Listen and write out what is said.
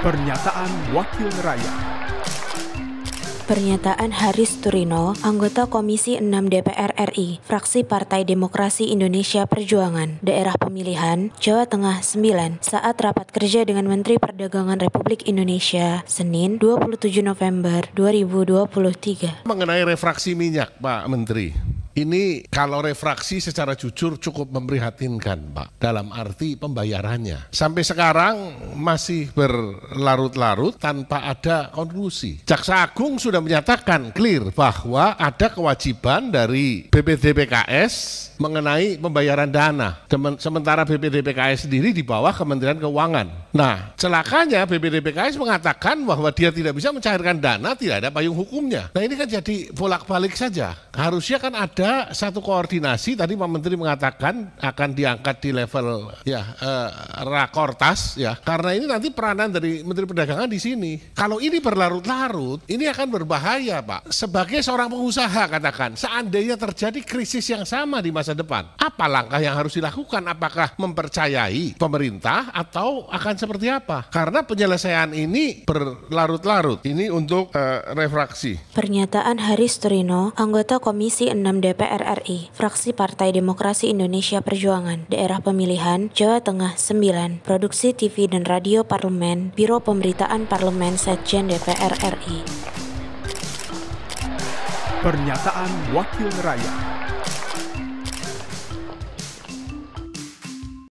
Pernyataan Wakil Rakyat. Pernyataan Harris Turino, anggota Komisi 6 DPR RI, fraksi Partai Demokrasi Indonesia Perjuangan, daerah pemilihan Jawa Tengah 9, saat rapat kerja dengan Menteri Perdagangan Republik Indonesia, Senin 27 November 2023. Mengenai refraksi minyak, Pak Menteri, ini kalau refraksi secara jujur cukup memprihatinkan, Pak, dalam arti pembayarannya. Sampai sekarang masih berlarut-larut tanpa ada konklusi. Jaksa Agung sudah menyatakan clear bahwa ada kewajiban dari BPDPKS mengenai pembayaran dana. Sementara BPDPKS sendiri di bawah Kementerian Keuangan. Nah, celakanya BPDPKS mengatakan bahwa dia tidak bisa mencairkan dana, tidak ada payung hukumnya. Nah, ini kan jadi bolak-balik saja. Harusnya kan ada satu koordinasi. Tadi Pak Menteri mengatakan akan diangkat di level rakortas ya, karena ini nanti peranan dari Menteri Perdagangan di sini. Kalau ini berlarut-larut, ini akan berbahaya, Pak. Sebagai seorang pengusaha, katakan seandainya terjadi krisis yang sama di masa depan, apa langkah yang harus dilakukan? Apakah mempercayai pemerintah atau akan seperti apa? Karena penyelesaian ini berlarut-larut. Ini untuk refraksi. Pernyataan Harris Turino, anggota Komisi 6 DPR RI, fraksi Partai Demokrasi Indonesia Perjuangan, daerah pemilihan Jawa Tengah 9, Produksi TV dan Radio Parlemen, Biro Pemberitaan Parlemen Setjen DPR RI. Pernyataan Wakil Rakyat.